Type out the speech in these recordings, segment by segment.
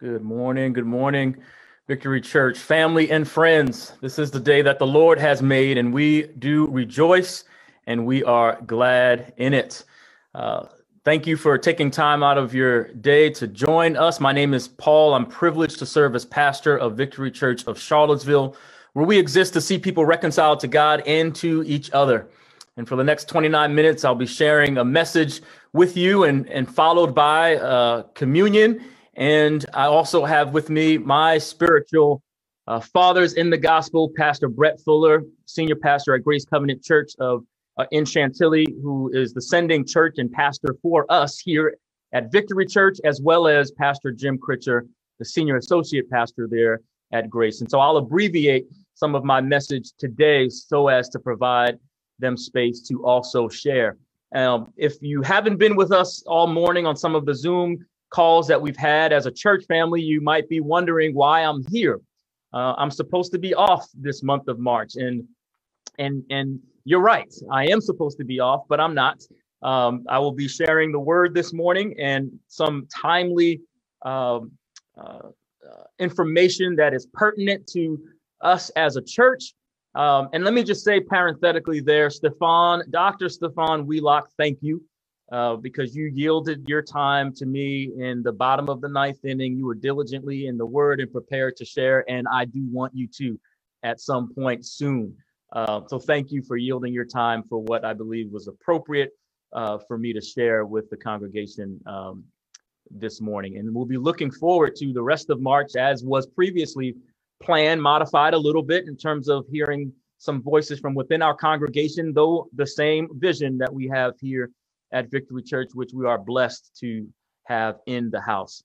Good morning, Victory Church, family and friends. This is the day that the Lord has made, and we do rejoice, and we are glad in it. Thank you for taking time out of your day to join us. My name is Paul. I'm privileged to serve as pastor of Victory Church of Charlottesville, where we exist to see people reconciled to God and to each other. And for the next 29 minutes, I'll be sharing a message with you and followed by communion. And I also have with me my spiritual fathers in the gospel, Pastor Brett Fuller, senior pastor at Grace Covenant Church in Chantilly, who is the sending church and pastor for us here at Victory Church, as well as Pastor Jim Critcher, the senior associate pastor there at Grace. And so I'll abbreviate some of my message today so as to provide them space to also share. If you haven't been with us all morning on some of the Zoom calls that we've had as a church family, you might be wondering why I'm here. I'm supposed to be off this month of March, and you're right, I am supposed to be off, but I'm not. I will be sharing the word this morning and some timely information that is pertinent to us as a church. And let me just say parenthetically there, Dr. Stefan Wheelock, thank you. Because you yielded your time to me in the bottom of the ninth inning. You were diligently in the word and prepared to share, and I do want you to at some point soon. So thank you for yielding your time for what I believe was appropriate for me to share with the congregation this morning. And we'll be looking forward to the rest of March, as was previously planned, modified a little bit in terms of hearing some voices from within our congregation, though the same vision that we have here at Victory Church, which we are blessed to have in the house.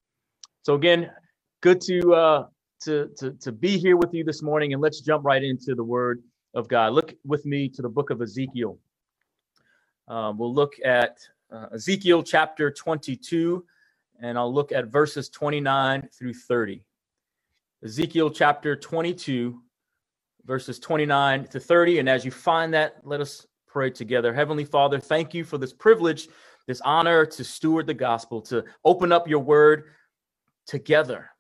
So again, good to be here with you this morning, and let's jump right into the Word of God. Look with me to the book of Ezekiel. We'll look at Ezekiel chapter 22, and I'll look at verses 29 through 30. Ezekiel chapter 22, verses 29 to 30, and as you find that, let us pray together. Heavenly Father, thank you for this privilege, this honor to steward the gospel, to open up your word together.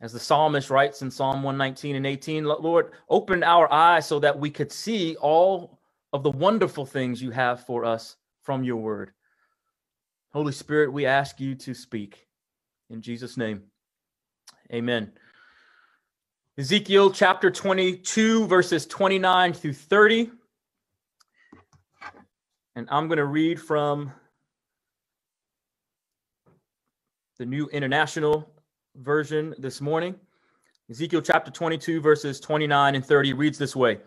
As the psalmist writes in Psalm 119 and 18, Lord, open our eyes so that we could see all of the wonderful things you have for us from your word. Holy Spirit, we ask you to speak. In Jesus' name, amen. Ezekiel chapter 22, verses 29 through 30. And I'm going to read from the New International Version this morning. Ezekiel chapter 22, verses 29 and 30 reads this way.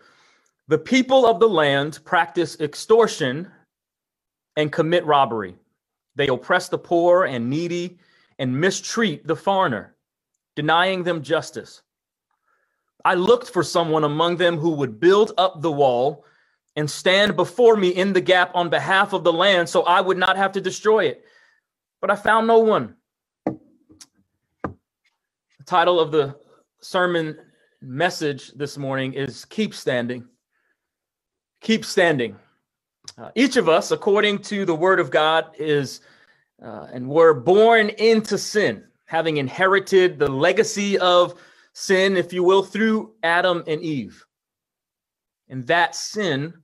The people of the land practice extortion and commit robbery. They oppress the poor and needy and mistreat the foreigner, denying them justice. I looked for someone among them who would build up the wall and stand before me in the gap on behalf of the land so I would not have to destroy it. But I found no one. The title of the sermon message this morning is Keep Standing. Keep standing. Each of us, according to the word of God, is and were born into sin, having inherited the legacy of sin, if you will, through Adam and Eve. And that sin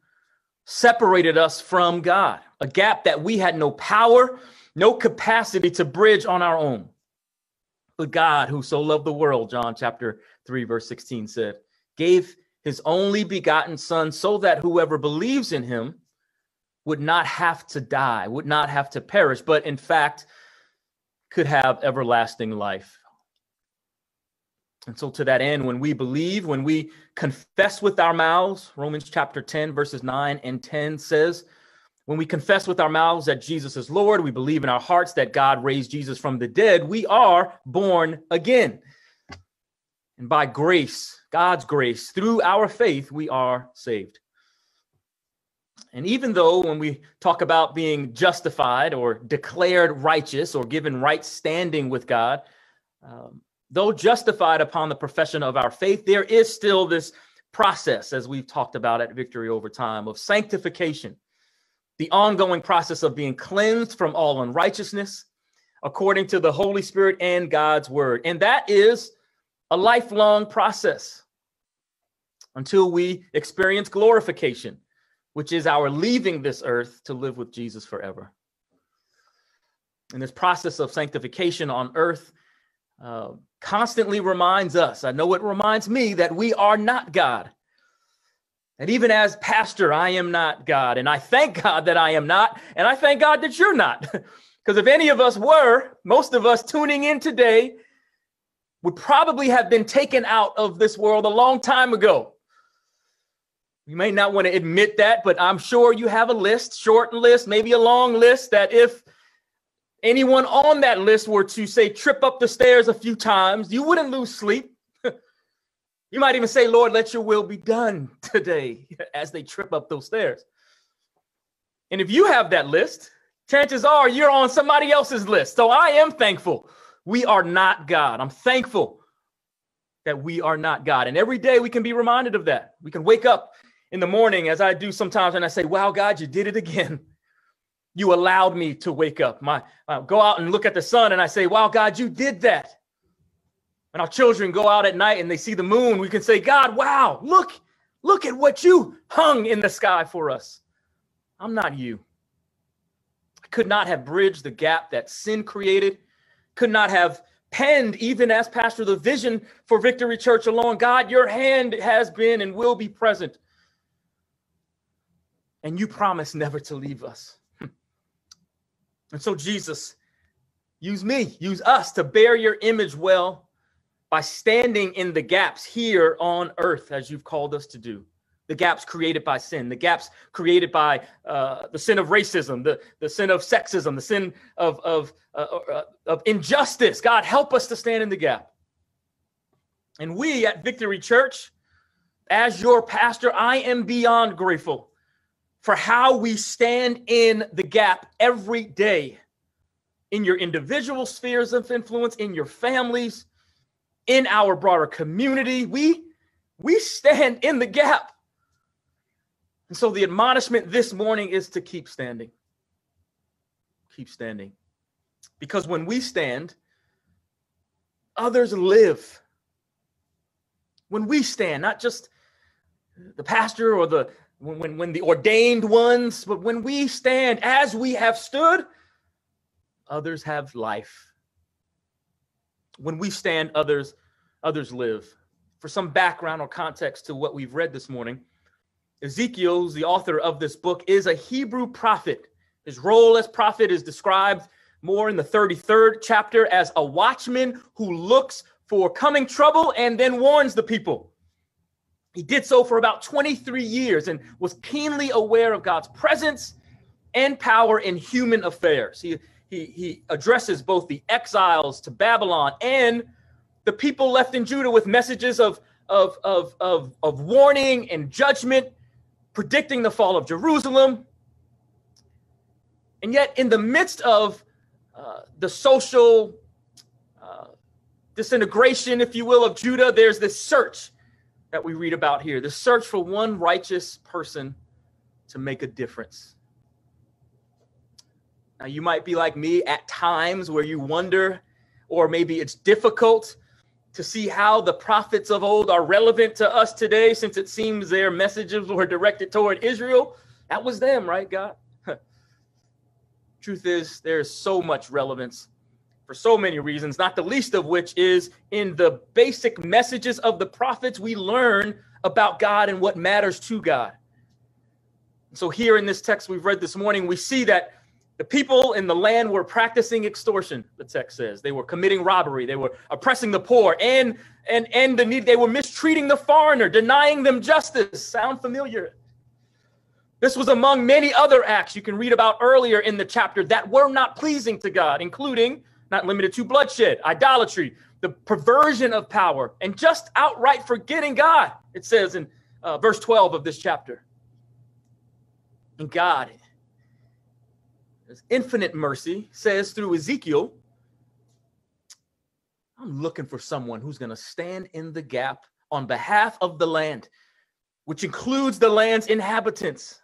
separated us from God, a gap that we had no power, no capacity to bridge on our own. But God, who so loved the world, John chapter 3, verse 16 said, gave his only begotten son so that whoever believes in him would not have to die, would not have to perish, but in fact could have everlasting life. And so to that end, when we believe, when we confess with our mouths, Romans chapter 10, verses 9 and 10 says, when we confess with our mouths that Jesus is Lord, we believe in our hearts that God raised Jesus from the dead, we are born again. And by grace, God's grace, through our faith, we are saved. And even though when we talk about being justified or declared righteous or given right standing with God, though justified upon the profession of our faith, there is still this process, as we've talked about at Victory over time, of sanctification, the ongoing process of being cleansed from all unrighteousness, according to the Holy Spirit and God's word. And that is a lifelong process until we experience glorification, which is our leaving this earth to live with Jesus forever. And this process of sanctification on earth constantly reminds us, I know it reminds me, that we are not God. And even as pastor, I am not God. And I thank God that I am not. And I thank God that you're not. Because if any of us were, most of us tuning in today would probably have been taken out of this world a long time ago. You may not want to admit that, but I'm sure you have a list, short list, maybe a long list, that if anyone on that list were to, say, trip up the stairs a few times, you wouldn't lose sleep. You might even say, Lord, let your will be done today, as they trip up those stairs. And if you have that list, chances are you're on somebody else's list. So I am thankful we are not God. I'm thankful that we are not God. And every day we can be reminded of that. We can wake up in the morning, as I do sometimes, and I say, wow, God, you did it again. You allowed me to wake up. I go out and look at the sun and I say, wow, God, you did that. And our children go out at night and they see the moon. We can say, God, wow, look at what you hung in the sky for us. I'm not you. I could not have bridged the gap that sin created, could not have penned, even as pastor, the vision for Victory Church alone. God, your hand has been and will be present. And you promise never to leave us. And so, Jesus, use me, use us to bear your image well, by standing in the gaps here on earth, as you've called us to do, the gaps created by sin, the gaps created by the sin of racism, the sin of sexism, the sin of injustice. God, help us to stand in the gap. And we at Victory Church, as your pastor, I am beyond grateful for how we stand in the gap every day in your individual spheres of influence, in your families, in our broader community. We stand in the gap. And so the admonishment this morning is to keep standing. Keep standing. Because when we stand, others live. When we stand, not just the pastor or when the ordained ones, but when we stand as we have stood, others have life. When we stand, others live. For some background or context to what we've read this morning, Ezekiel, the author of this book, is a Hebrew prophet. His role as prophet is described more in the 33rd chapter as a watchman who looks for coming trouble and then warns the people. He did so for about 23 years and was keenly aware of God's presence and power in human affairs. He addresses both the exiles to Babylon and the people left in Judah with messages of warning and judgment, predicting the fall of Jerusalem. And yet, in the midst of the social disintegration, if you will, of Judah, there's this search that we read about here, the search for one righteous person to make a difference. Now, you might be like me at times where you wonder, or maybe it's difficult to see how the prophets of old are relevant to us today, since it seems their messages were directed toward Israel. That was them, right, God? Truth is, there's so much relevance for so many reasons, not the least of which is in the basic messages of the prophets, we learn about God and what matters to God. So here in this text we've read this morning, we see that the people in the land were practicing extortion, the text says. They were committing robbery. They were oppressing the poor and the needy. They were mistreating the foreigner, denying them justice. Sound familiar? This was among many other acts you can read about earlier in the chapter that were not pleasing to God, including, not limited to, bloodshed, idolatry, the perversion of power, and just outright forgetting God, it says in verse 12 of this chapter. And God, His infinite mercy, says through Ezekiel, I'm looking for someone who's going to stand in the gap on behalf of the land, which includes the land's inhabitants.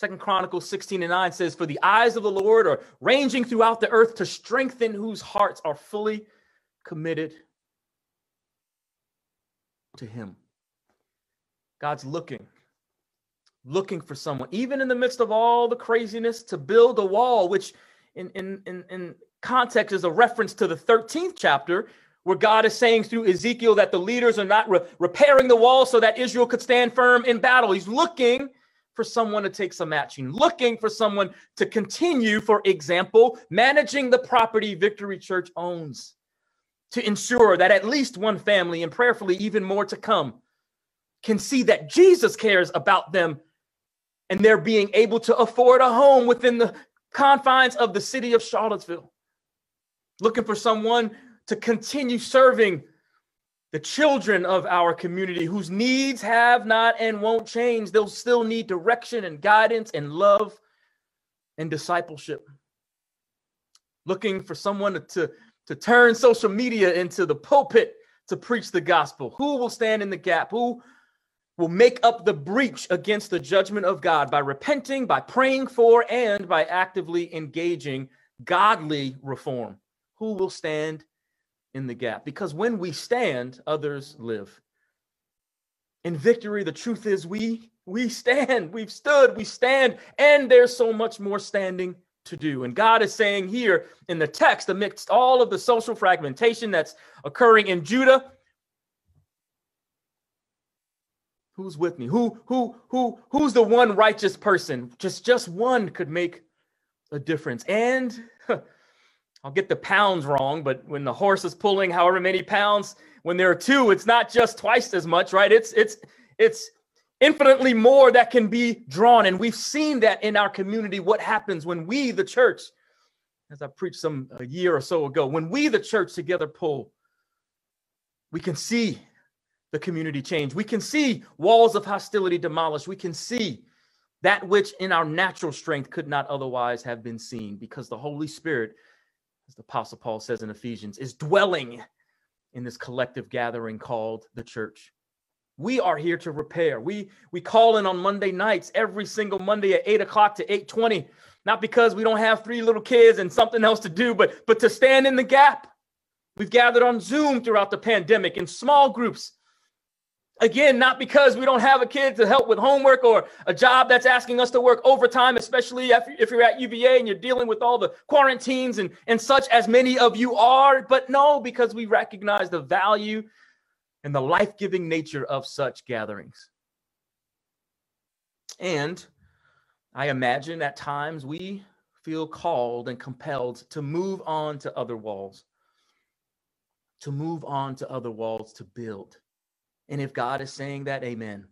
Second Chronicles 16:9 says, "For the eyes of the Lord are ranging throughout the earth to strengthen whose hearts are fully committed to him." God's looking for someone, even in the midst of all the craziness, to build a wall, which in context is a reference to the 13th chapter, where God is saying through Ezekiel that the leaders are not repairing the wall so that Israel could stand firm in battle. He's looking for someone to take some action, looking for someone to continue, for example, managing the property Victory Church owns, to ensure that at least one family, and prayerfully even more to come, can see that Jesus cares about them and they're being able to afford a home within the confines of the city of Charlottesville. Looking for someone to continue serving the children of our community whose needs have not and won't change. They'll still need direction and guidance and love and discipleship. Looking for someone to turn social media into the pulpit to preach the gospel. Who will stand in the gap? Who will make up the breach against the judgment of God by repenting, by praying for, and by actively engaging godly reform? Who will stand in the gap? Because when we stand, others live. In Victory, the truth is we stand, we've stood, we stand, and there's so much more standing to do. And God is saying here in the text, amidst all of the social fragmentation that's occurring in Judah, who's with me? Who's the one righteous person? Just one could make a difference. And I'll get the pounds wrong, but when the horse is pulling however many pounds, when there are two, it's not just twice as much, right? It's infinitely more that can be drawn. And we've seen that in our community, what happens when we, the church, as I preached a year or so ago, when we, the church, together pull, we can see the community change. We can see walls of hostility demolished. We can see that which in our natural strength could not otherwise have been seen, because the Holy Spirit, as the Apostle Paul says in Ephesians, is dwelling in this collective gathering called the church. We are here to repair. We call in on Monday nights, every single Monday at 8 o'clock to 8:20, not because we don't have three little kids and something else to do, but to stand in the gap. We've gathered on Zoom throughout the pandemic in small groups. Again, not because we don't have a kid to help with homework or a job that's asking us to work overtime, especially if you're at UVA and you're dealing with all the quarantines and such, as many of you are, but no, because we recognize the value and the life-giving nature of such gatherings. And I imagine at times we feel called and compelled to move on to other walls, to build. And if God is saying that, amen.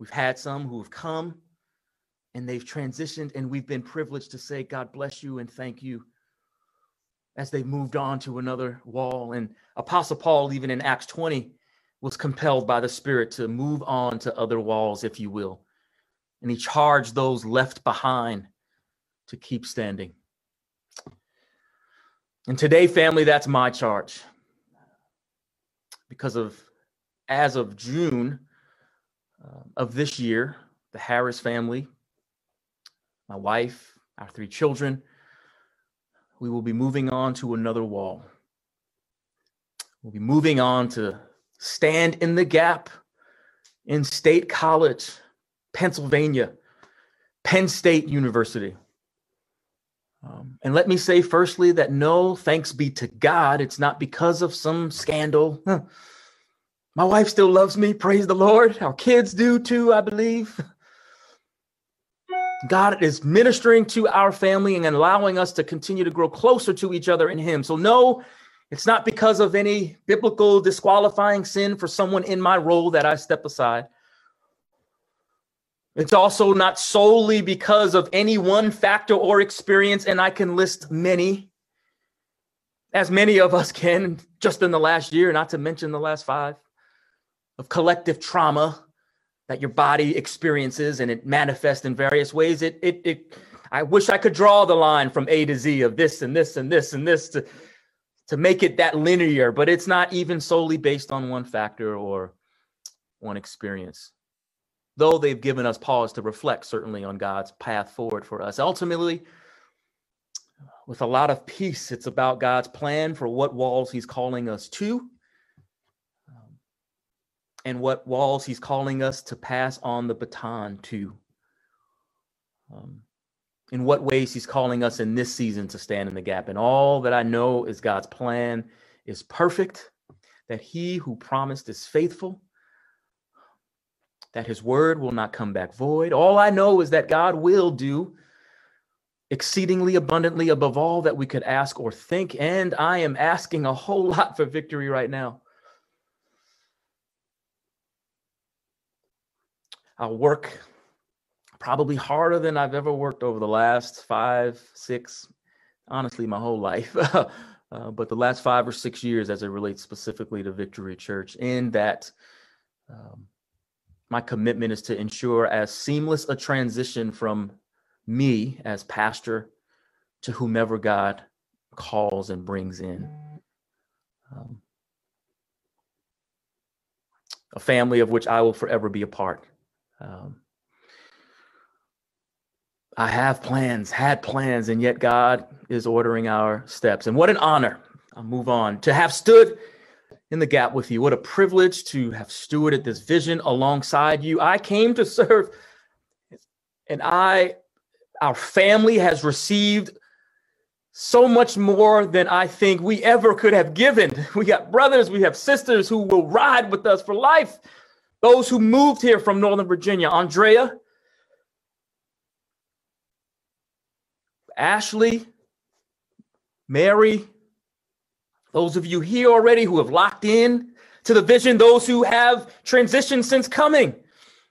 We've had some who have come and they've transitioned, and we've been privileged to say, God bless you and thank you, as they've moved on to another wall. And Apostle Paul, even in Acts 20, was compelled by the Spirit to move on to other walls, if you will. And he charged those left behind to keep standing. And today, family, that's my charge. Because as of June of this year, the Harris family, my wife, our three children, we will be moving on to another wall. We'll be moving on to stand in the gap in State College, Pennsylvania, Penn State University. And let me say firstly that no, thanks be to God, it's not because of some scandal. My wife still loves me, praise the Lord. Our kids do too, I believe. God is ministering to our family and allowing us to continue to grow closer to each other in Him. So no, it's not because of any biblical disqualifying sin for someone in my role that I step aside. It's also not solely because of any one factor or experience, and I can list many, as many of us can, just in the last year, not to mention the last 5. Of collective trauma that your body experiences, and it manifests in various ways. I wish I could draw the line from A to Z of this and this and this and this to make it that linear, but it's not even solely based on one factor or one experience. though they've given us pause to reflect certainly on God's path forward for us. Ultimately, with a lot of peace, it's about God's plan for what walls he's calling us to and what walls he's calling us to pass on the baton to. In what ways he's calling us in this season to stand in the gap. And all that I know is God's plan is perfect, that he who promised is faithful, that his word will not come back void. All I know is that God will do exceedingly abundantly above all that we could ask or think. And I am asking a whole lot for Victory right now. I'll work probably harder than I've ever worked over the last 5, 6, honestly, my whole life. But the last 5 or 6 years as it relates specifically to Victory Church, in that my commitment is to ensure as seamless a transition from me as pastor to whomever God calls and brings in. A family of which I will forever be a part. I have plans, had plans, and yet God is ordering our steps. And what an honor, I'll move on, to have stood in the gap with you. What a privilege to have stewarded this vision alongside you. I came to serve, and our family has received so much more than I think we ever could have given. We got brothers, we have sisters who will ride with us for life. Those who moved here from Northern Virginia, Andrea, Ashley, Mary, those of you here already who have locked in to the vision, those who have transitioned since coming.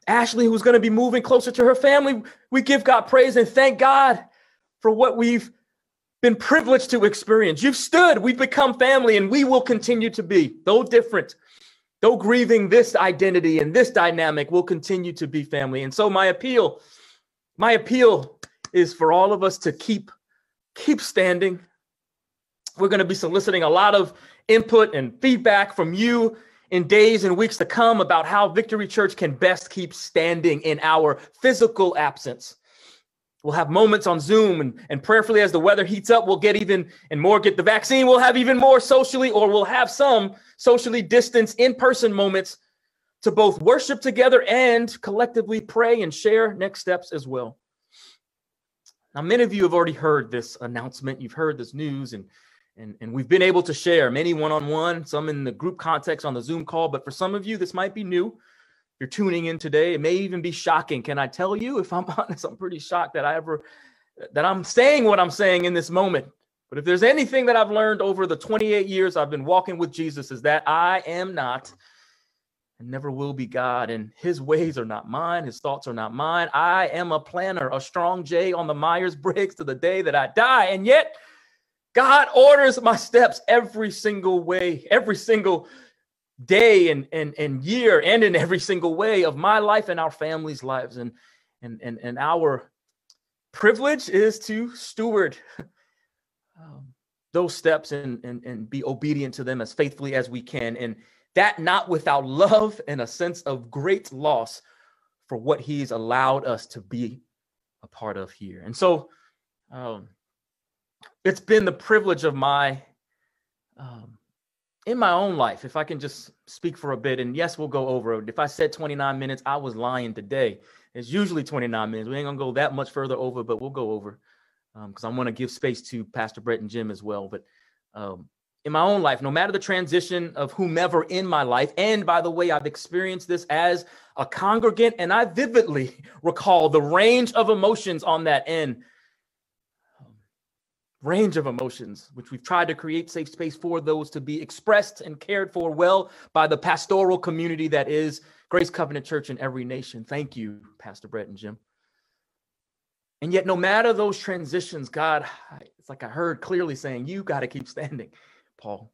Ashley, who's going to be moving closer to her family, we give God praise and thank God for what we've been privileged to experience. You've stood, we've become family, and we will continue to be. Though different, though grieving this identity and this dynamic, will continue to be family. And so my appeal is for all of us to keep standing. We're going to be soliciting a lot of input and feedback from you in days and weeks to come about how Victory Church can best keep standing in our physical absence. We'll have moments on Zoom and prayerfully as the weather heats up, we'll get the vaccine. We'll have even more socially, or we'll have some socially distanced in-person moments to both worship together and collectively pray and share next steps as well. Now, many of you have already heard this announcement. You've heard this news, and we've been able to share many one-on-one, some in the group context on the Zoom call. But for some of you, this might be new. If you're tuning in today, it may even be shocking. Can I tell you, if I'm honest, I'm pretty shocked that I'm saying what I'm saying in this moment. But if there's anything that I've learned over the 28 years I've been walking with Jesus, is that I am not and never will be God, and his ways are not mine, his thoughts are not mine. I am a planner, a strong J on the Myers-Briggs to the day that I die, and yet God orders my steps every single way, every single day and year, and in every single way of my life and our family's lives. And our privilege is to steward those steps and be obedient to them as faithfully as we can, and that not without love and a sense of great loss for what he's allowed us to be a part of here. And so it's been the privilege of in my own life, if I can just speak for a bit, and yes, we'll go over. If I said 29 minutes, I was lying today. It's usually 29 minutes. We ain't gonna go that much further over, but we'll go over because I want to give space to Pastor Brett and Jim as well. But in my own life, no matter the transition of whomever in my life, and by the way, I've experienced this as a congregant, and I vividly recall the range of emotions on that end. Range of emotions, which we've tried to create safe space for those to be expressed and cared for well by the pastoral community that is Grace Covenant Church in Every Nation. Thank you, Pastor Brett and Jim. And yet, no matter those transitions, God, it's like I heard clearly saying, you got to keep standing, Paul.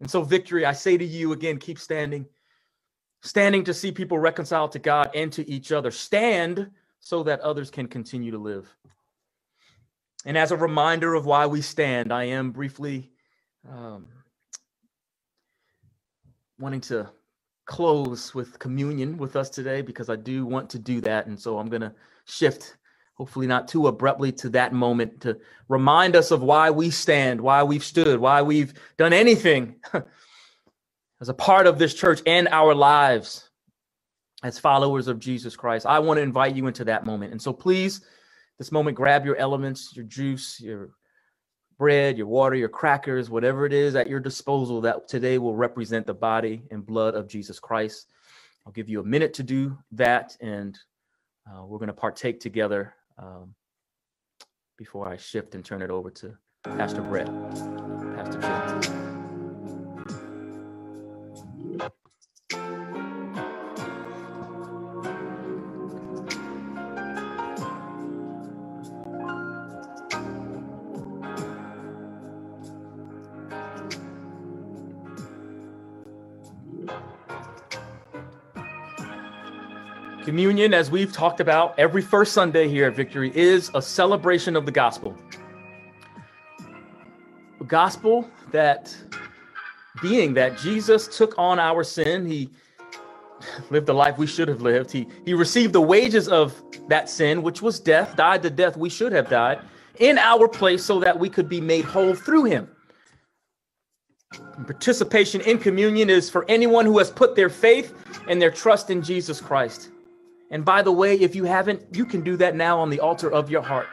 And so, Victory, I say to you again, keep standing. Standing to see people reconciled to God and to each other. Stand so that others can continue to live. And as a reminder of why we stand, I am briefly wanting to close with communion with us today, because I do want to do that. And so I'm going to shift, hopefully not too abruptly, to that moment to remind us of why we stand, why we've stood, why we've done anything as a part of this church and our lives as followers of Jesus Christ. I want to invite you into that moment. And so please, this moment, grab your elements, your juice, your bread, your water, your crackers, whatever it is at your disposal that today will represent the body and blood of Jesus Christ. I'll give you a minute to do that, and we're going to partake together before I shift and turn it over to Pastor Brett, Pastor Jim. Communion, as we've talked about every first Sunday here at Victory, is a celebration of the gospel. A gospel that being that Jesus took on our sin, he lived the life we should have lived. He received the wages of that sin, which was death, died the death we should have died in our place so that we could be made whole through him. And participation in communion is for anyone who has put their faith and their trust in Jesus Christ. And by the way, if you haven't, you can do that now on the altar of your heart.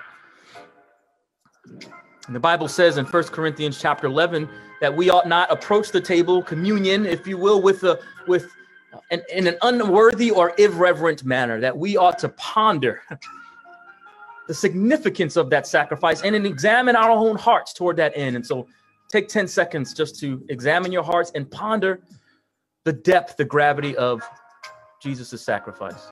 And the Bible says in 1 Corinthians chapter 11 that we ought not approach the table, communion, if you will, in an unworthy or irreverent manner, that we ought to ponder the significance of that sacrifice and then examine our own hearts toward that end. And so take 10 seconds just to examine your hearts and ponder the depth, the gravity of Jesus' sacrifice.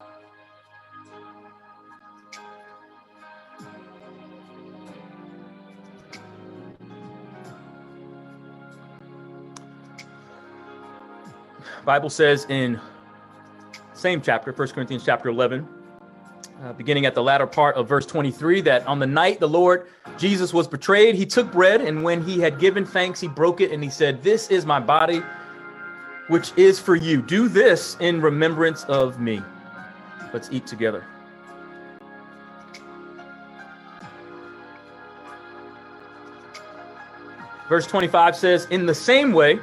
Bible says in the same chapter, 1 Corinthians chapter 11, beginning at the latter part of verse 23, that on the night the Lord Jesus was betrayed, he took bread, and when he had given thanks, he broke it, and he said, "This is my body, which is for you. Do this in remembrance of me." Let's eat together. Verse 25 says, "In the same way,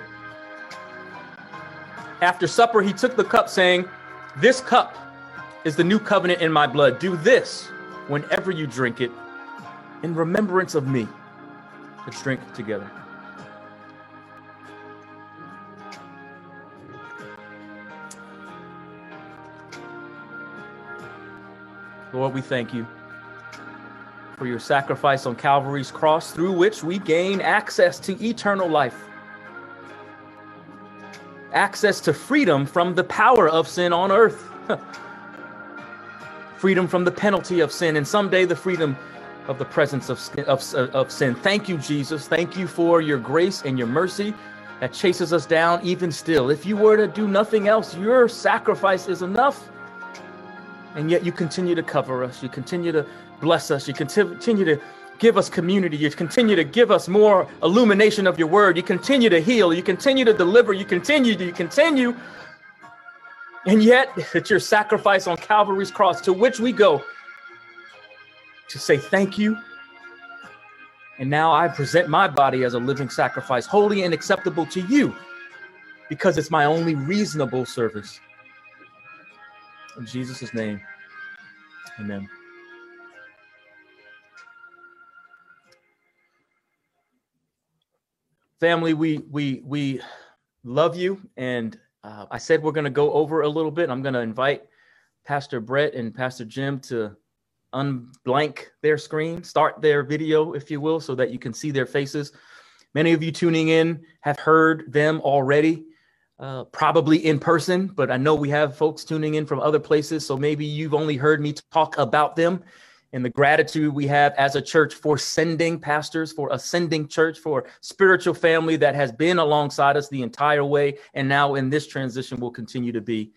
after supper, he took the cup, saying, 'This cup is the new covenant in my blood. Do this whenever you drink it in remembrance of me.'" Let's drink together. Lord, we thank you for your sacrifice on Calvary's cross, through which we gain access to eternal life, access to freedom from the power of sin on earth, freedom from the penalty of sin, and someday the freedom of the presence of sin. Thank you, Jesus. Thank you for your grace and your mercy that chases us down even still. If you were to do nothing else, your sacrifice is enough. And yet you continue to cover us. You continue to bless us. You continue to give us community. You continue to give us more illumination of your word. You continue to heal. You continue to deliver. You continue. And yet it's your sacrifice on Calvary's cross to which we go to say thank you. And now I present my body as a living sacrifice, holy and acceptable to you, because it's my only reasonable service. In Jesus' name, amen. Family, we love you, and I said we're going to go over a little bit. I'm going to invite Pastor Brett and Pastor Jim to unblank their screen, start their video, if you will, so that you can see their faces. Many of you tuning in have heard them already, probably in person, but I know we have folks tuning in from other places, so maybe you've only heard me talk about them and the gratitude we have as a church for sending pastors, for ascending church, for spiritual family that has been alongside us the entire way. And now in this transition will continue to be.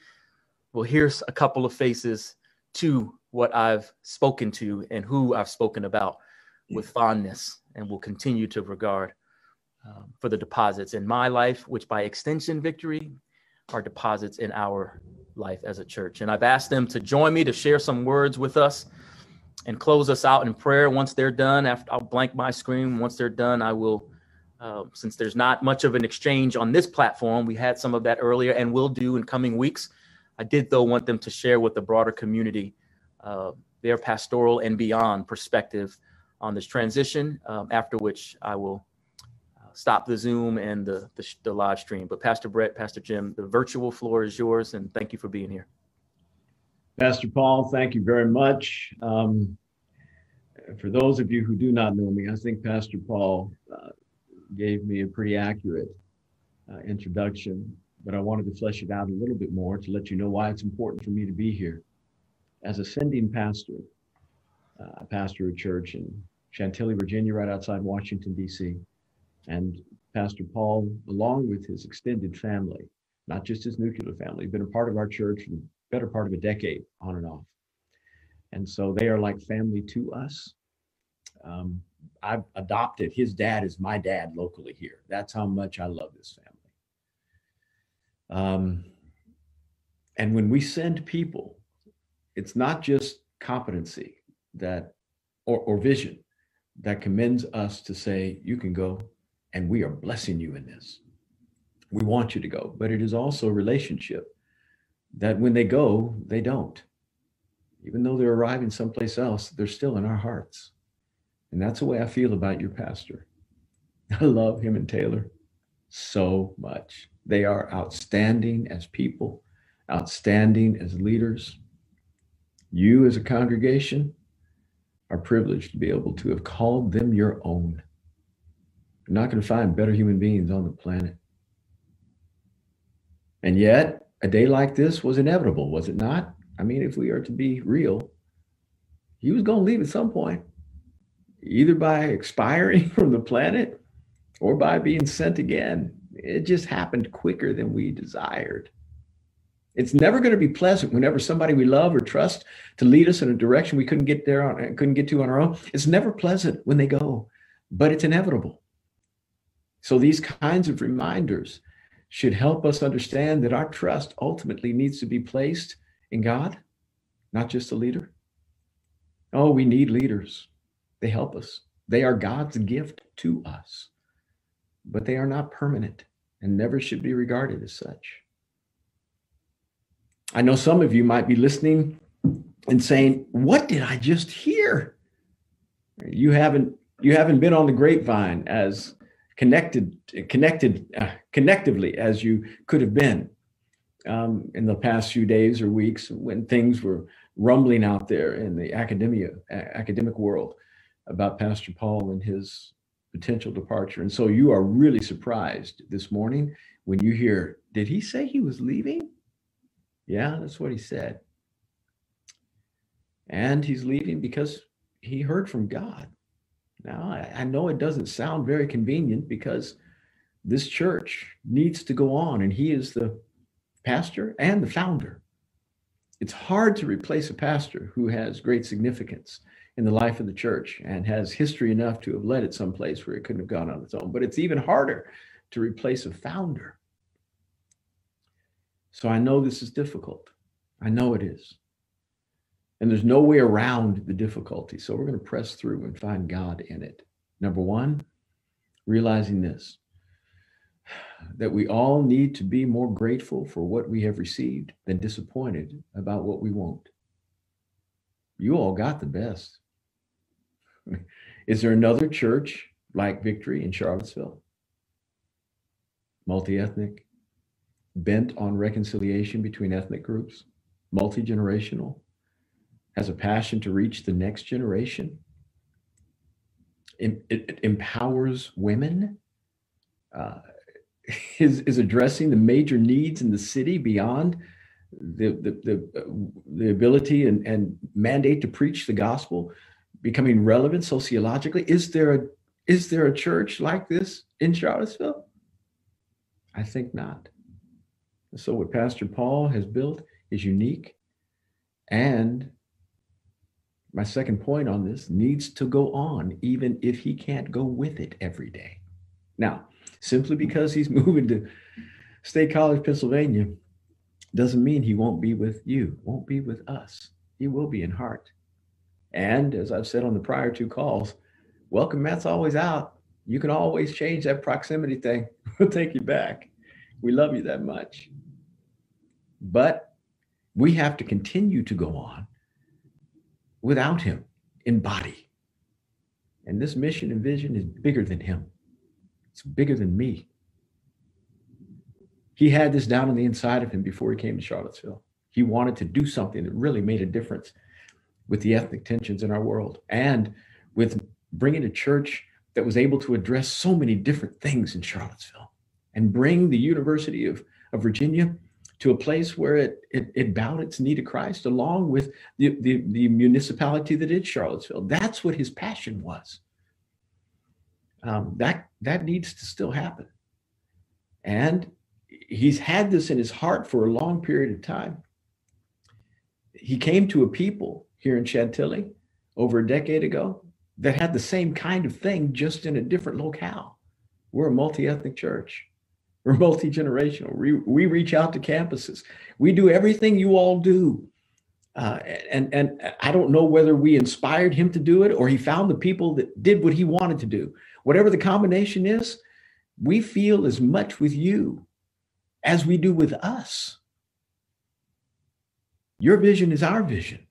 Well, here's a couple of faces to what I've spoken to and who I've spoken about with fondness and will continue to regard for the deposits in my life, which by extension, Victory, our deposits in our life as a church. And I've asked them to join me to share some words with us and close us out in prayer. Once they're done, after I'll blank my screen. Once they're done, I will, since there's not much of an exchange on this platform, we had some of that earlier and will do in coming weeks. I did, though, want them to share with the broader community their pastoral and beyond perspective on this transition, after which I will stop the Zoom and the live stream. But Pastor Brett, Pastor Jim, the virtual floor is yours, and thank you for being here. Pastor Paul, thank you very much. For those of you who do not know me, I think Pastor Paul gave me a pretty accurate introduction, but I wanted to flesh it out a little bit more to let you know why it's important for me to be here. As a sending pastor, I pastor a church in Chantilly, Virginia, right outside Washington, D.C., and Pastor Paul, along with his extended family, not just his nuclear family, been a part of our church for the better part of a decade, on and off. And so they are like family to us. I've adopted, his dad is my dad locally here. That's how much I love this family. And when we send people, it's not just competency that, or vision that commends us to say, you can go, and we are blessing you in this. We want you to go, but it is also a relationship that when they go, they don't. Even though they're arriving someplace else, they're still in our hearts. And that's the way I feel about your pastor. I love him and Taylor so much. They are outstanding as people, outstanding as leaders. You as a congregation are privileged to be able to have called them your own. You're not going to find better human beings on the planet. And yet, a day like this was inevitable, was it not? I mean, if we are to be real, he was going to leave at some point, either by expiring from the planet or by being sent again. It just happened quicker than we desired. It's never going to be pleasant whenever somebody we love or trust to lead us in a direction we couldn't get to on our own. It's never pleasant when they go, but it's inevitable. So these kinds of reminders should help us understand that our trust ultimately needs to be placed in God, not just a leader. Oh, we need leaders. They help us. They are God's gift to us, but they are not permanent and never should be regarded as such. I know some of you might be listening and saying, what did I just hear? You haven't been on the grapevine as connectively as you could have been in the past few days or weeks when things were rumbling out there in the academic world about Pastor Paul and his potential departure. And so you are really surprised this morning when you hear, did he say he was leaving? Yeah, that's what he said. And he's leaving because he heard from God. Now, I know it doesn't sound very convenient because this church needs to go on, and he is the pastor and the founder. It's hard to replace a pastor who has great significance in the life of the church and has history enough to have led it someplace where it couldn't have gone on its own. But it's even harder to replace a founder. So I know this is difficult. I know it is. And there's no way around the difficulty. So we're going to press through and find God in it. Number one, realizing this, that we all need to be more grateful for what we have received than disappointed about what we won't. You all got the best. Is there another church like Victory in Charlottesville? Multi-ethnic, bent on reconciliation between ethnic groups, multi-generational, has a passion to reach the next generation. It empowers women, is addressing the major needs in the city beyond the ability and mandate to preach the gospel, becoming relevant sociologically. Is there a church like this in Charlottesville? I think not. So what Pastor Paul has built is unique, and my second point on this needs to go on, even if he can't go with it every day. Now, simply because he's moving to State College, Pennsylvania, doesn't mean he won't be with you, won't be with us. He will be in heart. And as I've said on the prior two calls, welcome Matt's always out. You can always change that proximity thing. We'll take you back. We love you that much. But we have to continue to go on without him in body. And this mission and vision is bigger than him. It's bigger than me. He had this down on the inside of him before he came to Charlottesville. He wanted to do something that really made a difference with the ethnic tensions in our world and with bringing a church that was able to address so many different things in Charlottesville and bring the University of Virginia to a place where it bowed its knee to Christ along with the municipality that is Charlottesville. That's what his passion was. That needs to still happen. And he's had this in his heart for a long period of time. He came to a people here in Chantilly over a decade ago that had the same kind of thing, just in a different locale. We're a multi-ethnic church. We're multi-generational. We reach out to campuses. We do everything you all do. And I don't know whether we inspired him to do it or he found the people that did what he wanted to do. Whatever the combination is, we feel as much with you as we do with us. Your vision is our vision.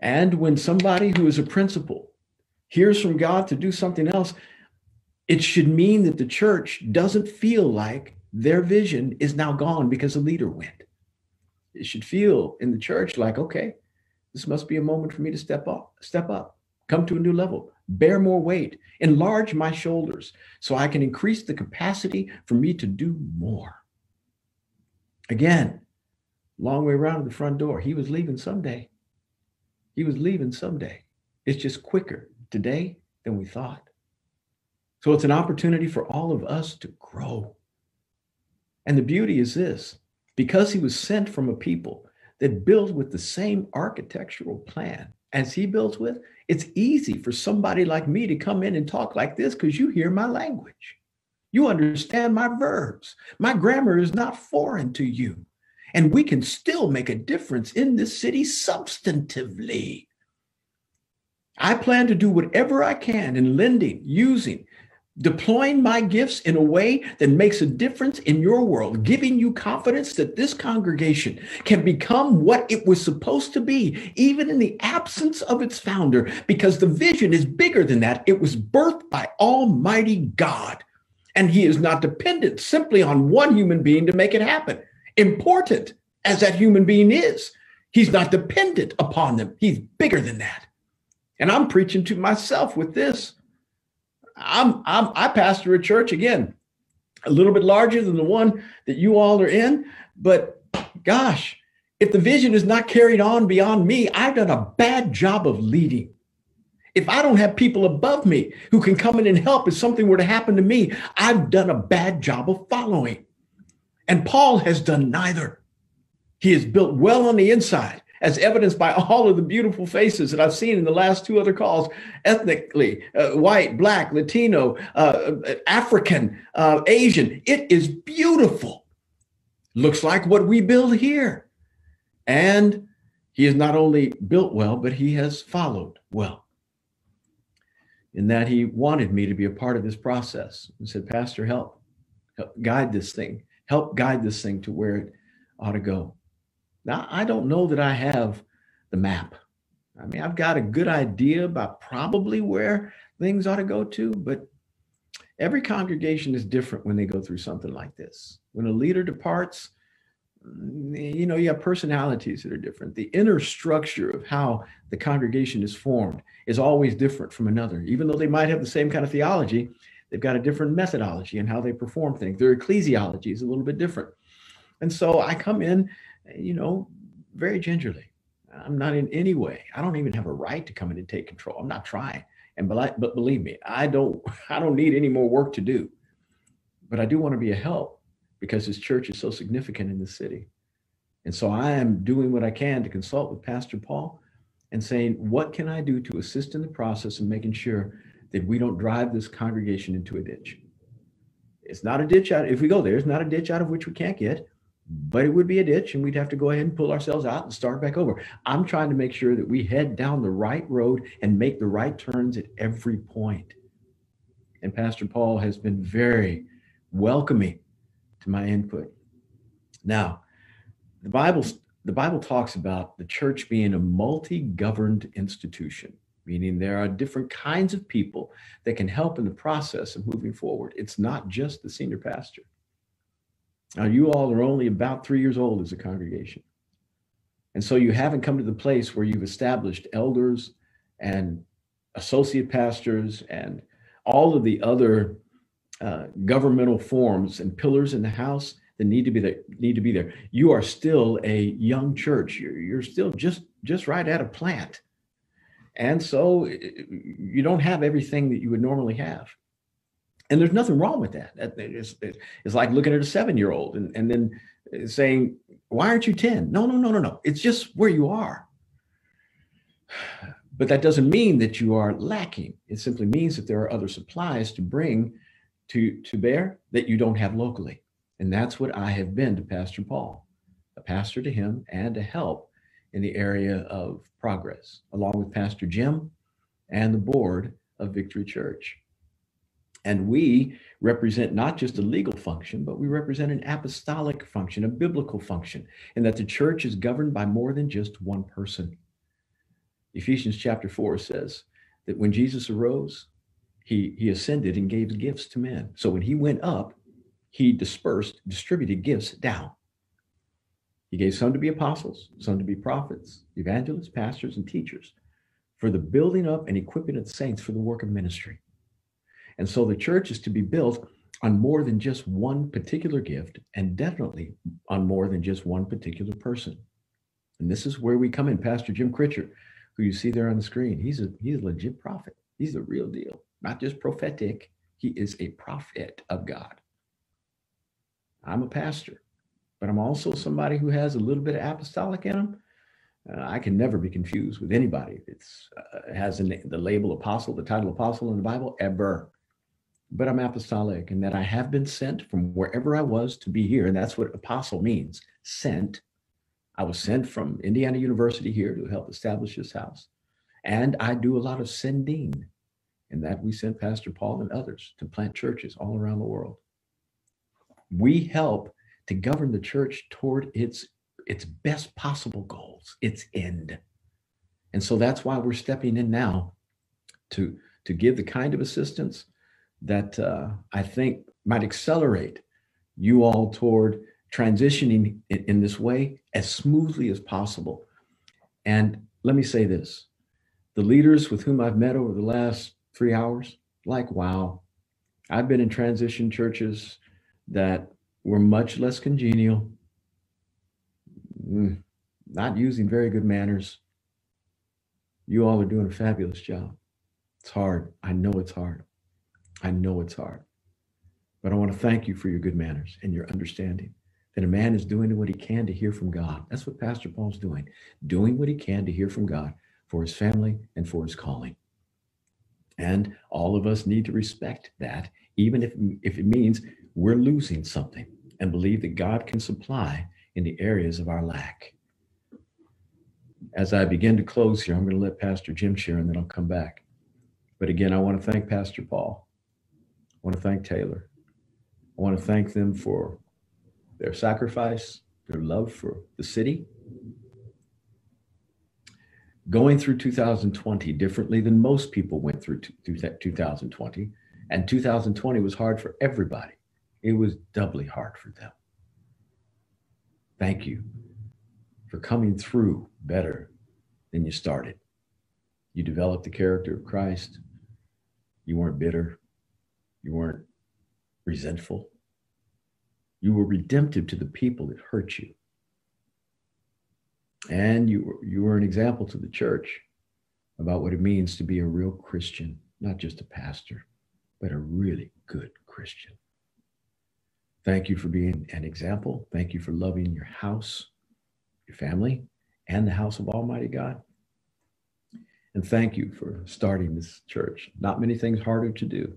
And when somebody who is a principal hears from God to do something else, it should mean that the church doesn't feel like their vision is now gone because a leader went. It should feel in the church like, okay, this must be a moment for me to step up, come to a new level, bear more weight, enlarge my shoulders so I can increase the capacity for me to do more. Again, long way around to the front door. He was leaving someday. It's just quicker today than we thought. So it's an opportunity for all of us to grow. And the beauty is this, because he was sent from a people that built with the same architectural plan as he builds with, it's easy for somebody like me to come in and talk like this because you hear my language. You understand my verbs. My grammar is not foreign to you. And we can still make a difference in this city substantively. I plan to do whatever I can in lending, using, deploying my gifts in a way that makes a difference in your world, giving you confidence that this congregation can become what it was supposed to be, even in the absence of its founder, because the vision is bigger than that. It was birthed by Almighty God, and he is not dependent simply on one human being to make it happen. Important as that human being is, he's not dependent upon them. He's bigger than that. And I'm preaching to myself with this. I pastor a church, again, a little bit larger than the one that you all are in. But gosh, if the vision is not carried on beyond me, I've done a bad job of leading. If I don't have people above me who can come in and help if something were to happen to me, I've done a bad job of following. And Paul has done neither. He is built well on the inside, as evidenced by all of the beautiful faces that I've seen in the last two other calls, ethnically, white, black, Latino, African, Asian. It is beautiful. Looks like what we build here. And he is not only built well, but he has followed well. In that he wanted me to be a part of this process and said, Pastor, help guide this thing. Help guide this thing to where it ought to go. Now, I don't know that I have the map. I mean, I've got a good idea about probably where things ought to go to, but every congregation is different when they go through something like this. When a leader departs, you know, you have personalities that are different. The inner structure of how the congregation is formed is always different from another. Even though they might have the same kind of theology, they've got a different methodology in how they perform things. Their ecclesiology is a little bit different. And so I come in, you know, very gingerly. I'm not in any way. I don't even have a right to come in and take control. I'm not trying. And but believe me, I don't need any more work to do. But I do want to be a help because this church is so significant in the city. And so I am doing what I can to consult with Pastor Paul and saying, what can I do to assist in the process and making sure that we don't drive this congregation into a ditch? It's not a ditch out. If we go there, it's not a ditch out of which we can't get, but it would be a ditch, and we'd have to go ahead and pull ourselves out and start back over. I'm trying to make sure that we head down the right road and make the right turns at every point. And Pastor Paul has been very welcoming to my input. Now, the Bible talks about the church being a multi-governed institution, meaning there are different kinds of people that can help in the process of moving forward. It's not just the senior pastor. Now, you all are only about 3 years old as a congregation. And so you haven't come to the place where you've established elders and associate pastors and all of the other governmental forms and pillars in the house that need to be there. You are still a young church. You're still just right at a plant. And so you don't have everything that you would normally have. And there's nothing wrong with that. It's like looking at a seven-year-old and then saying, why aren't you 10? No. It's just where you are. But that doesn't mean that you are lacking. It simply means that there are other supplies to bring to bear that you don't have locally. And that's what I have been to Pastor Paul, a pastor to him and a help in the area of progress, along with Pastor Jim and the board of Victory Church. And we represent not just a legal function, but we represent an apostolic function, a biblical function, and that the church is governed by more than just one person. Ephesians chapter 4 says that when Jesus arose, he ascended and gave gifts to men. So when he went up, he distributed gifts down. He gave some to be apostles, some to be prophets, evangelists, pastors, and teachers for the building up and equipping of the saints for the work of ministry. And so the church is to be built on more than just one particular gift, and definitely on more than just one particular person. And this is where we come in. Pastor Jim Critcher, who you see there on the screen, he's a legit prophet. He's the real deal, not just prophetic. He is a prophet of God. I'm a pastor, but I'm also somebody who has a little bit of apostolic in him. I can never be confused with anybody. It has the label apostle, the title apostle in the Bible, ever. But I'm apostolic, and that I have been sent from wherever I was to be here. And that's what apostle means, sent. I was sent from Indiana University here to help establish this house. And I do a lot of sending, and that we sent Pastor Paul and others to plant churches all around the world. We help to govern the church toward its best possible goals, its end. And so that's why we're stepping in now to give the kind of assistance that I think might accelerate you all toward transitioning in this way as smoothly as possible. And let me say this, the leaders with whom I've met over the last 3 hours, like, wow, I've been in transition churches that were much less congenial, not using very good manners. You all are doing a fabulous job. It's hard. I know it's hard. But I want to thank you for your good manners and your understanding that a man is doing what he can to hear from God. That's what Pastor Paul's doing what he can to hear from God for his family and for his calling. And all of us need to respect that, even if it means we're losing something, and believe that God can supply in the areas of our lack. As I begin to close here, I'm going to let Pastor Jim share and then I'll come back. But again, I want to thank Pastor Paul. I want to thank Taylor. I want to thank them for their sacrifice, their love for the city. Going through 2020 differently than most people went through 2020, and 2020 was hard for everybody. It was doubly hard for them. Thank you for coming through better than you started. You developed the character of Christ. You weren't bitter. You weren't resentful. You were redemptive to the people that hurt you. And you were an example to the church about what it means to be a real Christian, not just a pastor, but a really good Christian. Thank you for being an example. Thank you for loving your house, your family, and the house of Almighty God. And thank you for starting this church. Not many things harder to do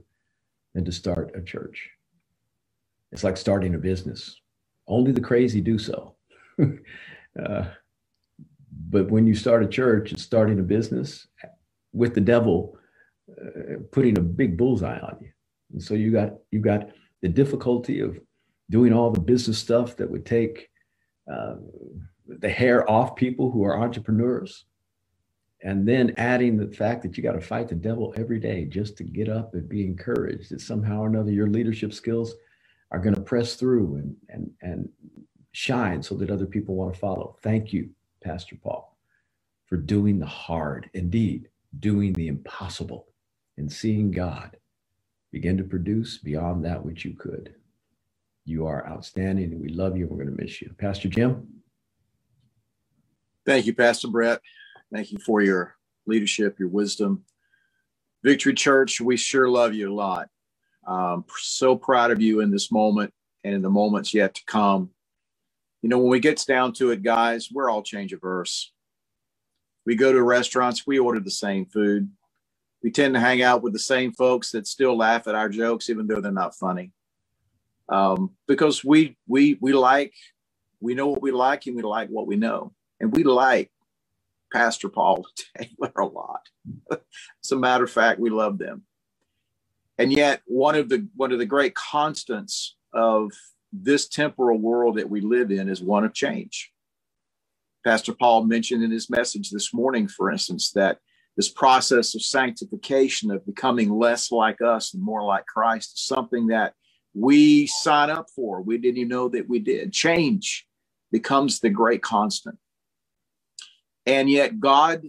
than to start a church. It's like starting a business. Only the crazy do so. But when you start a church, it's starting a business with the devil putting a big bullseye on you. And so you got the difficulty of doing all the business stuff that would take the hair off people who are entrepreneurs. And then adding the fact that you got to fight the devil every day just to get up and be encouraged that somehow or another your leadership skills are going to press through and shine so that other people want to follow. Thank you, Pastor Paul, for doing the hard, indeed, doing the impossible and seeing God begin to produce beyond that which you could. You are outstanding, and we love you, and we're going to miss you. Pastor Jim. Thank you, Pastor Brett. Thank you for your leadership, your wisdom. Victory Church, we sure love you a lot. So proud of you in this moment and in the moments yet to come. You know, when we get down to it, guys, we're all change averse. We go to restaurants, we order the same food. We tend to hang out with the same folks that still laugh at our jokes, even though they're not funny. Because we know what we like, and we like what we know. And we like Pastor Paul Taylor a lot. As a matter of fact, we love them. And yet one of the great constants of this temporal world that we live in is one of change. Pastor Paul mentioned in his message this morning, for instance, that this process of sanctification, of becoming less like us and more like Christ, is something that we sign up for. We didn't even know that we did. Change becomes the great constant. And yet God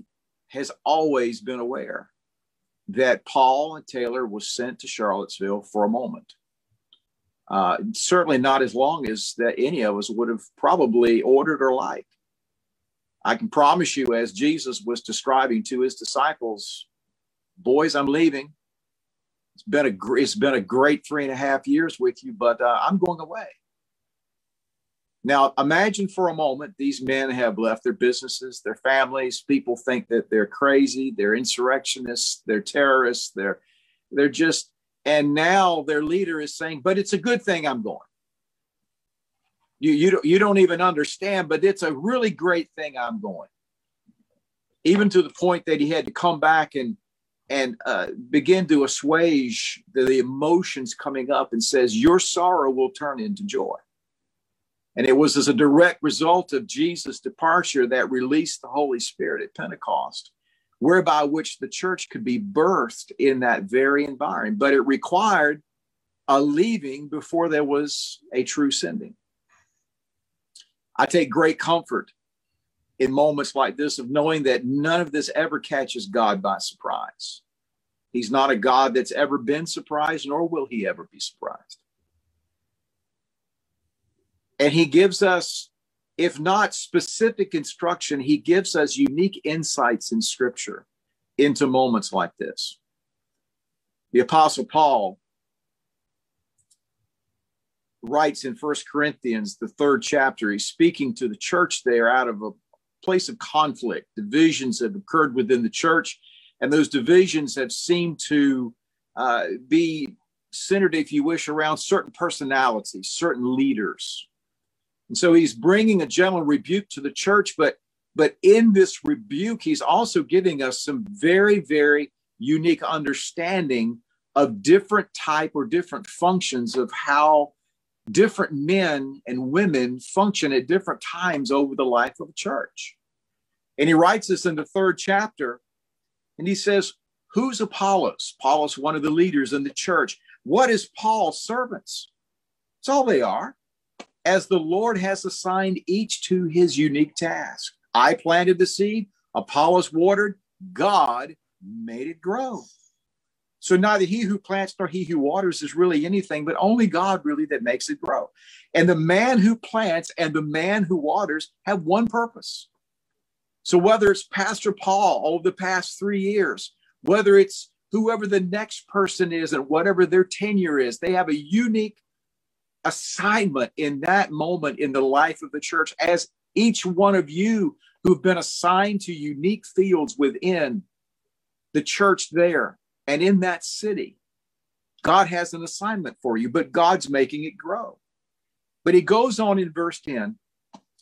has always been aware that Paul and Taylor was sent to Charlottesville for a moment. Certainly not as long as that any of us would have probably ordered or liked. I can promise you, as Jesus was describing to his disciples, boys, I'm leaving. It's been a great 3.5 years with you, but I'm going away. Now, imagine for a moment, these men have left their businesses, their families. People think that they're crazy. They're insurrectionists. They're terrorists. They're just, and now their leader is saying, but it's a good thing I'm going. You don't even understand, but it's a really great thing I'm going. Even to the point that he had to come back and begin to assuage the emotions coming up and says, your sorrow will turn into joy. And it was as a direct result of Jesus' departure that released the Holy Spirit at Pentecost, whereby which the church could be birthed in that very environment. But it required a leaving before there was a true sending. I take great comfort in moments like this of knowing that none of this ever catches God by surprise. He's not a God that's ever been surprised, nor will he ever be surprised. And he gives us, if not specific instruction, he gives us unique insights in Scripture into moments like this. The Apostle Paul writes in 1 Corinthians, the 3rd chapter, he's speaking to the church there out of a place of conflict. Divisions have occurred within the church, and those divisions have seemed to be centered, if you wish, around certain personalities, certain leaders. And so he's bringing a gentle rebuke to the church, but in this rebuke, he's also giving us some very, very unique understanding of different type or different functions of how different men and women function at different times over the life of a church. And he writes this in the 3rd chapter, and he says, who's Apollos? Apollos, one of the leaders in the church. What is Paul's servants? That's all they are. As the Lord has assigned each to his unique task. I planted the seed, Apollos watered, God made it grow. So neither he who plants nor he who waters is really anything, but only God really that makes it grow. And the man who plants and the man who waters have one purpose. So whether it's Pastor Paul over the past 3 years, whether it's whoever the next person is and whatever their tenure is, they have a unique assignment in that moment in the life of the church, as each one of you who've been assigned to unique fields within the church there and in that city. God has an assignment for you, but God's making it grow. But he goes on in verse 10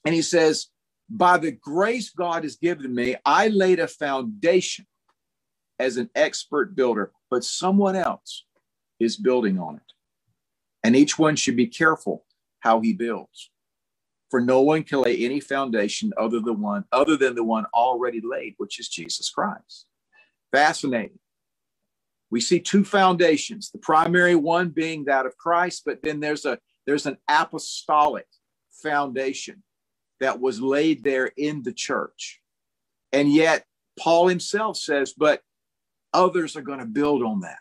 and he says, by the grace God has given me, I laid a foundation as an expert builder, but someone else is building on it. And each one should be careful how he builds. For no one can lay any foundation other than the one already laid, which is Jesus Christ. Fascinating. We see two foundations, the primary one being that of Christ, but then there's an apostolic foundation that was laid there in the church. And yet Paul himself says, but others are going to build on that.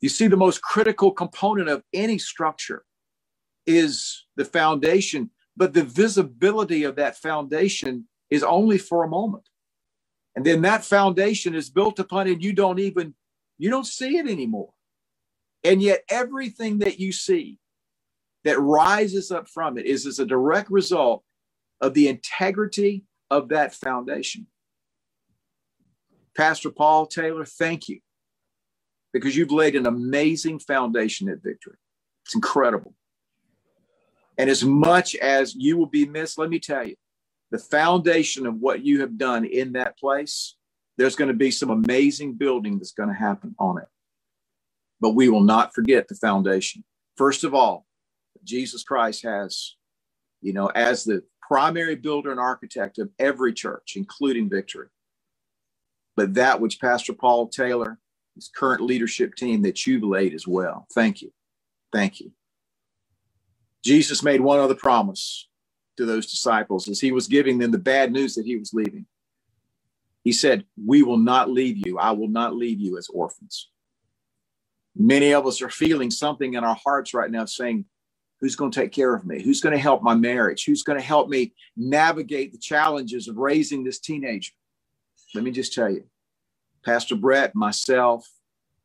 You see, the most critical component of any structure is the foundation, but the visibility of that foundation is only for a moment. And then that foundation is built upon and you don't see it anymore. And yet everything that you see that rises up from it is a direct result of the integrity of that foundation. Pastor Paul Taylor, thank you, because you've laid an amazing foundation at Victory. It's incredible. And as much as you will be missed, let me tell you, the foundation of what you have done in that place, there's going to be some amazing building that's going to happen on it. But we will not forget the foundation. First of all, Jesus Christ has, as the primary builder and architect of every church, including Victory. But that which Pastor Paul Taylor, his current leadership team, that you've laid as well. Thank you. Thank you. Jesus made one other promise to those disciples as he was giving them the bad news that he was leaving. He said, we will not leave you. I will not leave you as orphans. Many of us are feeling something in our hearts right now saying, who's going to take care of me? Who's going to help my marriage? Who's going to help me navigate the challenges of raising this teenager? Let me just tell you, Pastor Brett, myself,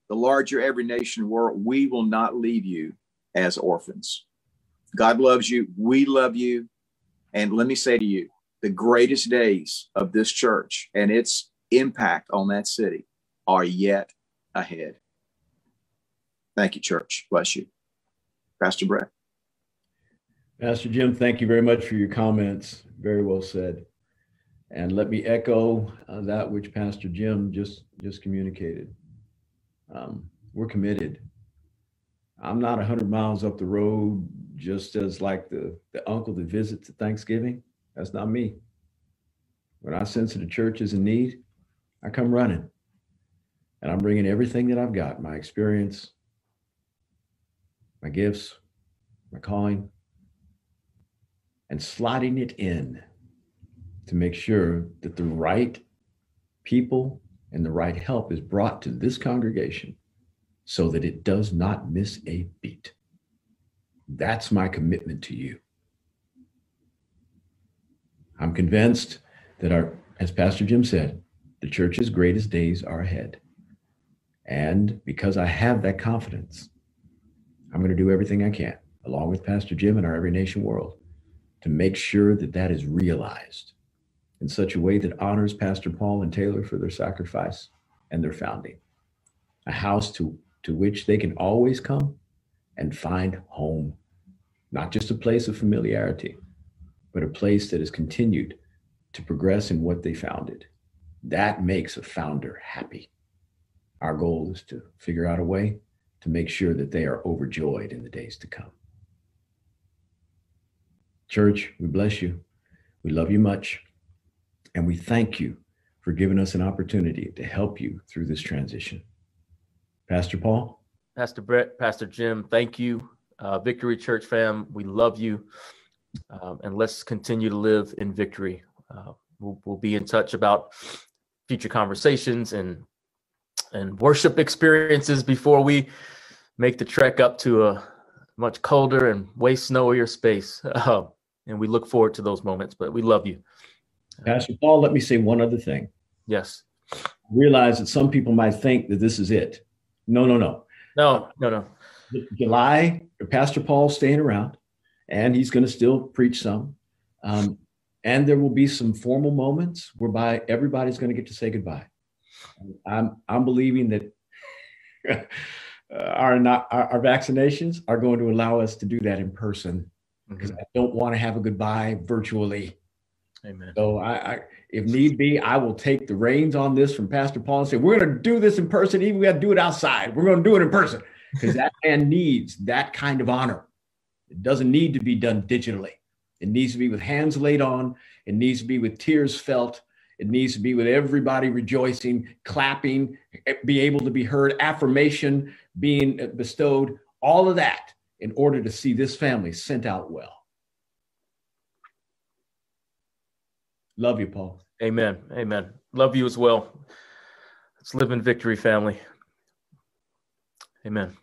the larger Every Nation world, we will not leave you as orphans. God loves you. We love you. And let me say to you, the greatest days of this church and its impact on that city are yet ahead. Thank you, church. Bless you. Pastor Brett. Pastor Jim, thank you very much for your comments. Very well said. And let me echo that which Pastor Jim just communicated. We're committed. I'm not 100 miles up the road, just as like the uncle that visits at Thanksgiving. That's not me. When I sense that a church is in need, I come running. And I'm bringing everything that I've got, my experience, my gifts, my calling, and slotting it in to make sure that the right people and the right help is brought to this congregation so that it does not miss a beat. That's my commitment to you. I'm convinced that as Pastor Jim said, the church's greatest days are ahead. And because I have that confidence, I'm going to do everything I can, along with Pastor Jim and our Every Nation world, to make sure that that is realized in such a way that honors Pastor Paul and Taylor for their sacrifice and their founding. A house to which they can always come and find home. Not just a place of familiarity, but a place that has continued to progress in what they founded. That makes a founder happy. Our goal is to figure out a way to make sure that they are overjoyed in the days to come. Church, we bless you. We love you much. And we thank you for giving us an opportunity to help you through this transition. Pastor Paul. Pastor Brett, Pastor Jim, thank you. Victory Church fam, we love you. And let's continue to live in victory. We'll be in touch about future conversations and worship experiences before we make the trek up to a much colder and way snowier space. And we look forward to those moments, but we love you. Pastor Paul, let me say one other thing. Yes. I realize that some people might think that this is it. No. July, Pastor Paul's staying around, and he's going to still preach some. And there will be some formal moments whereby everybody's going to get to say goodbye. I'm believing that our vaccinations are going to allow us to do that in person, because I don't want to have a goodbye virtually. Amen. So I, if need be, I will take the reins on this from Pastor Paul and say, we're going to do this in person. Even we got to do it outside. We're going to do it in person, because that man needs that kind of honor. It doesn't need to be done digitally. It needs to be with hands laid on. It needs to be with tears felt. It needs to be with everybody rejoicing, clapping, be able to be heard, affirmation being bestowed, all of that in order to see this family sent out well. Love you, Paul. Amen. Amen. Love you as well. Let's live in victory, family. Amen.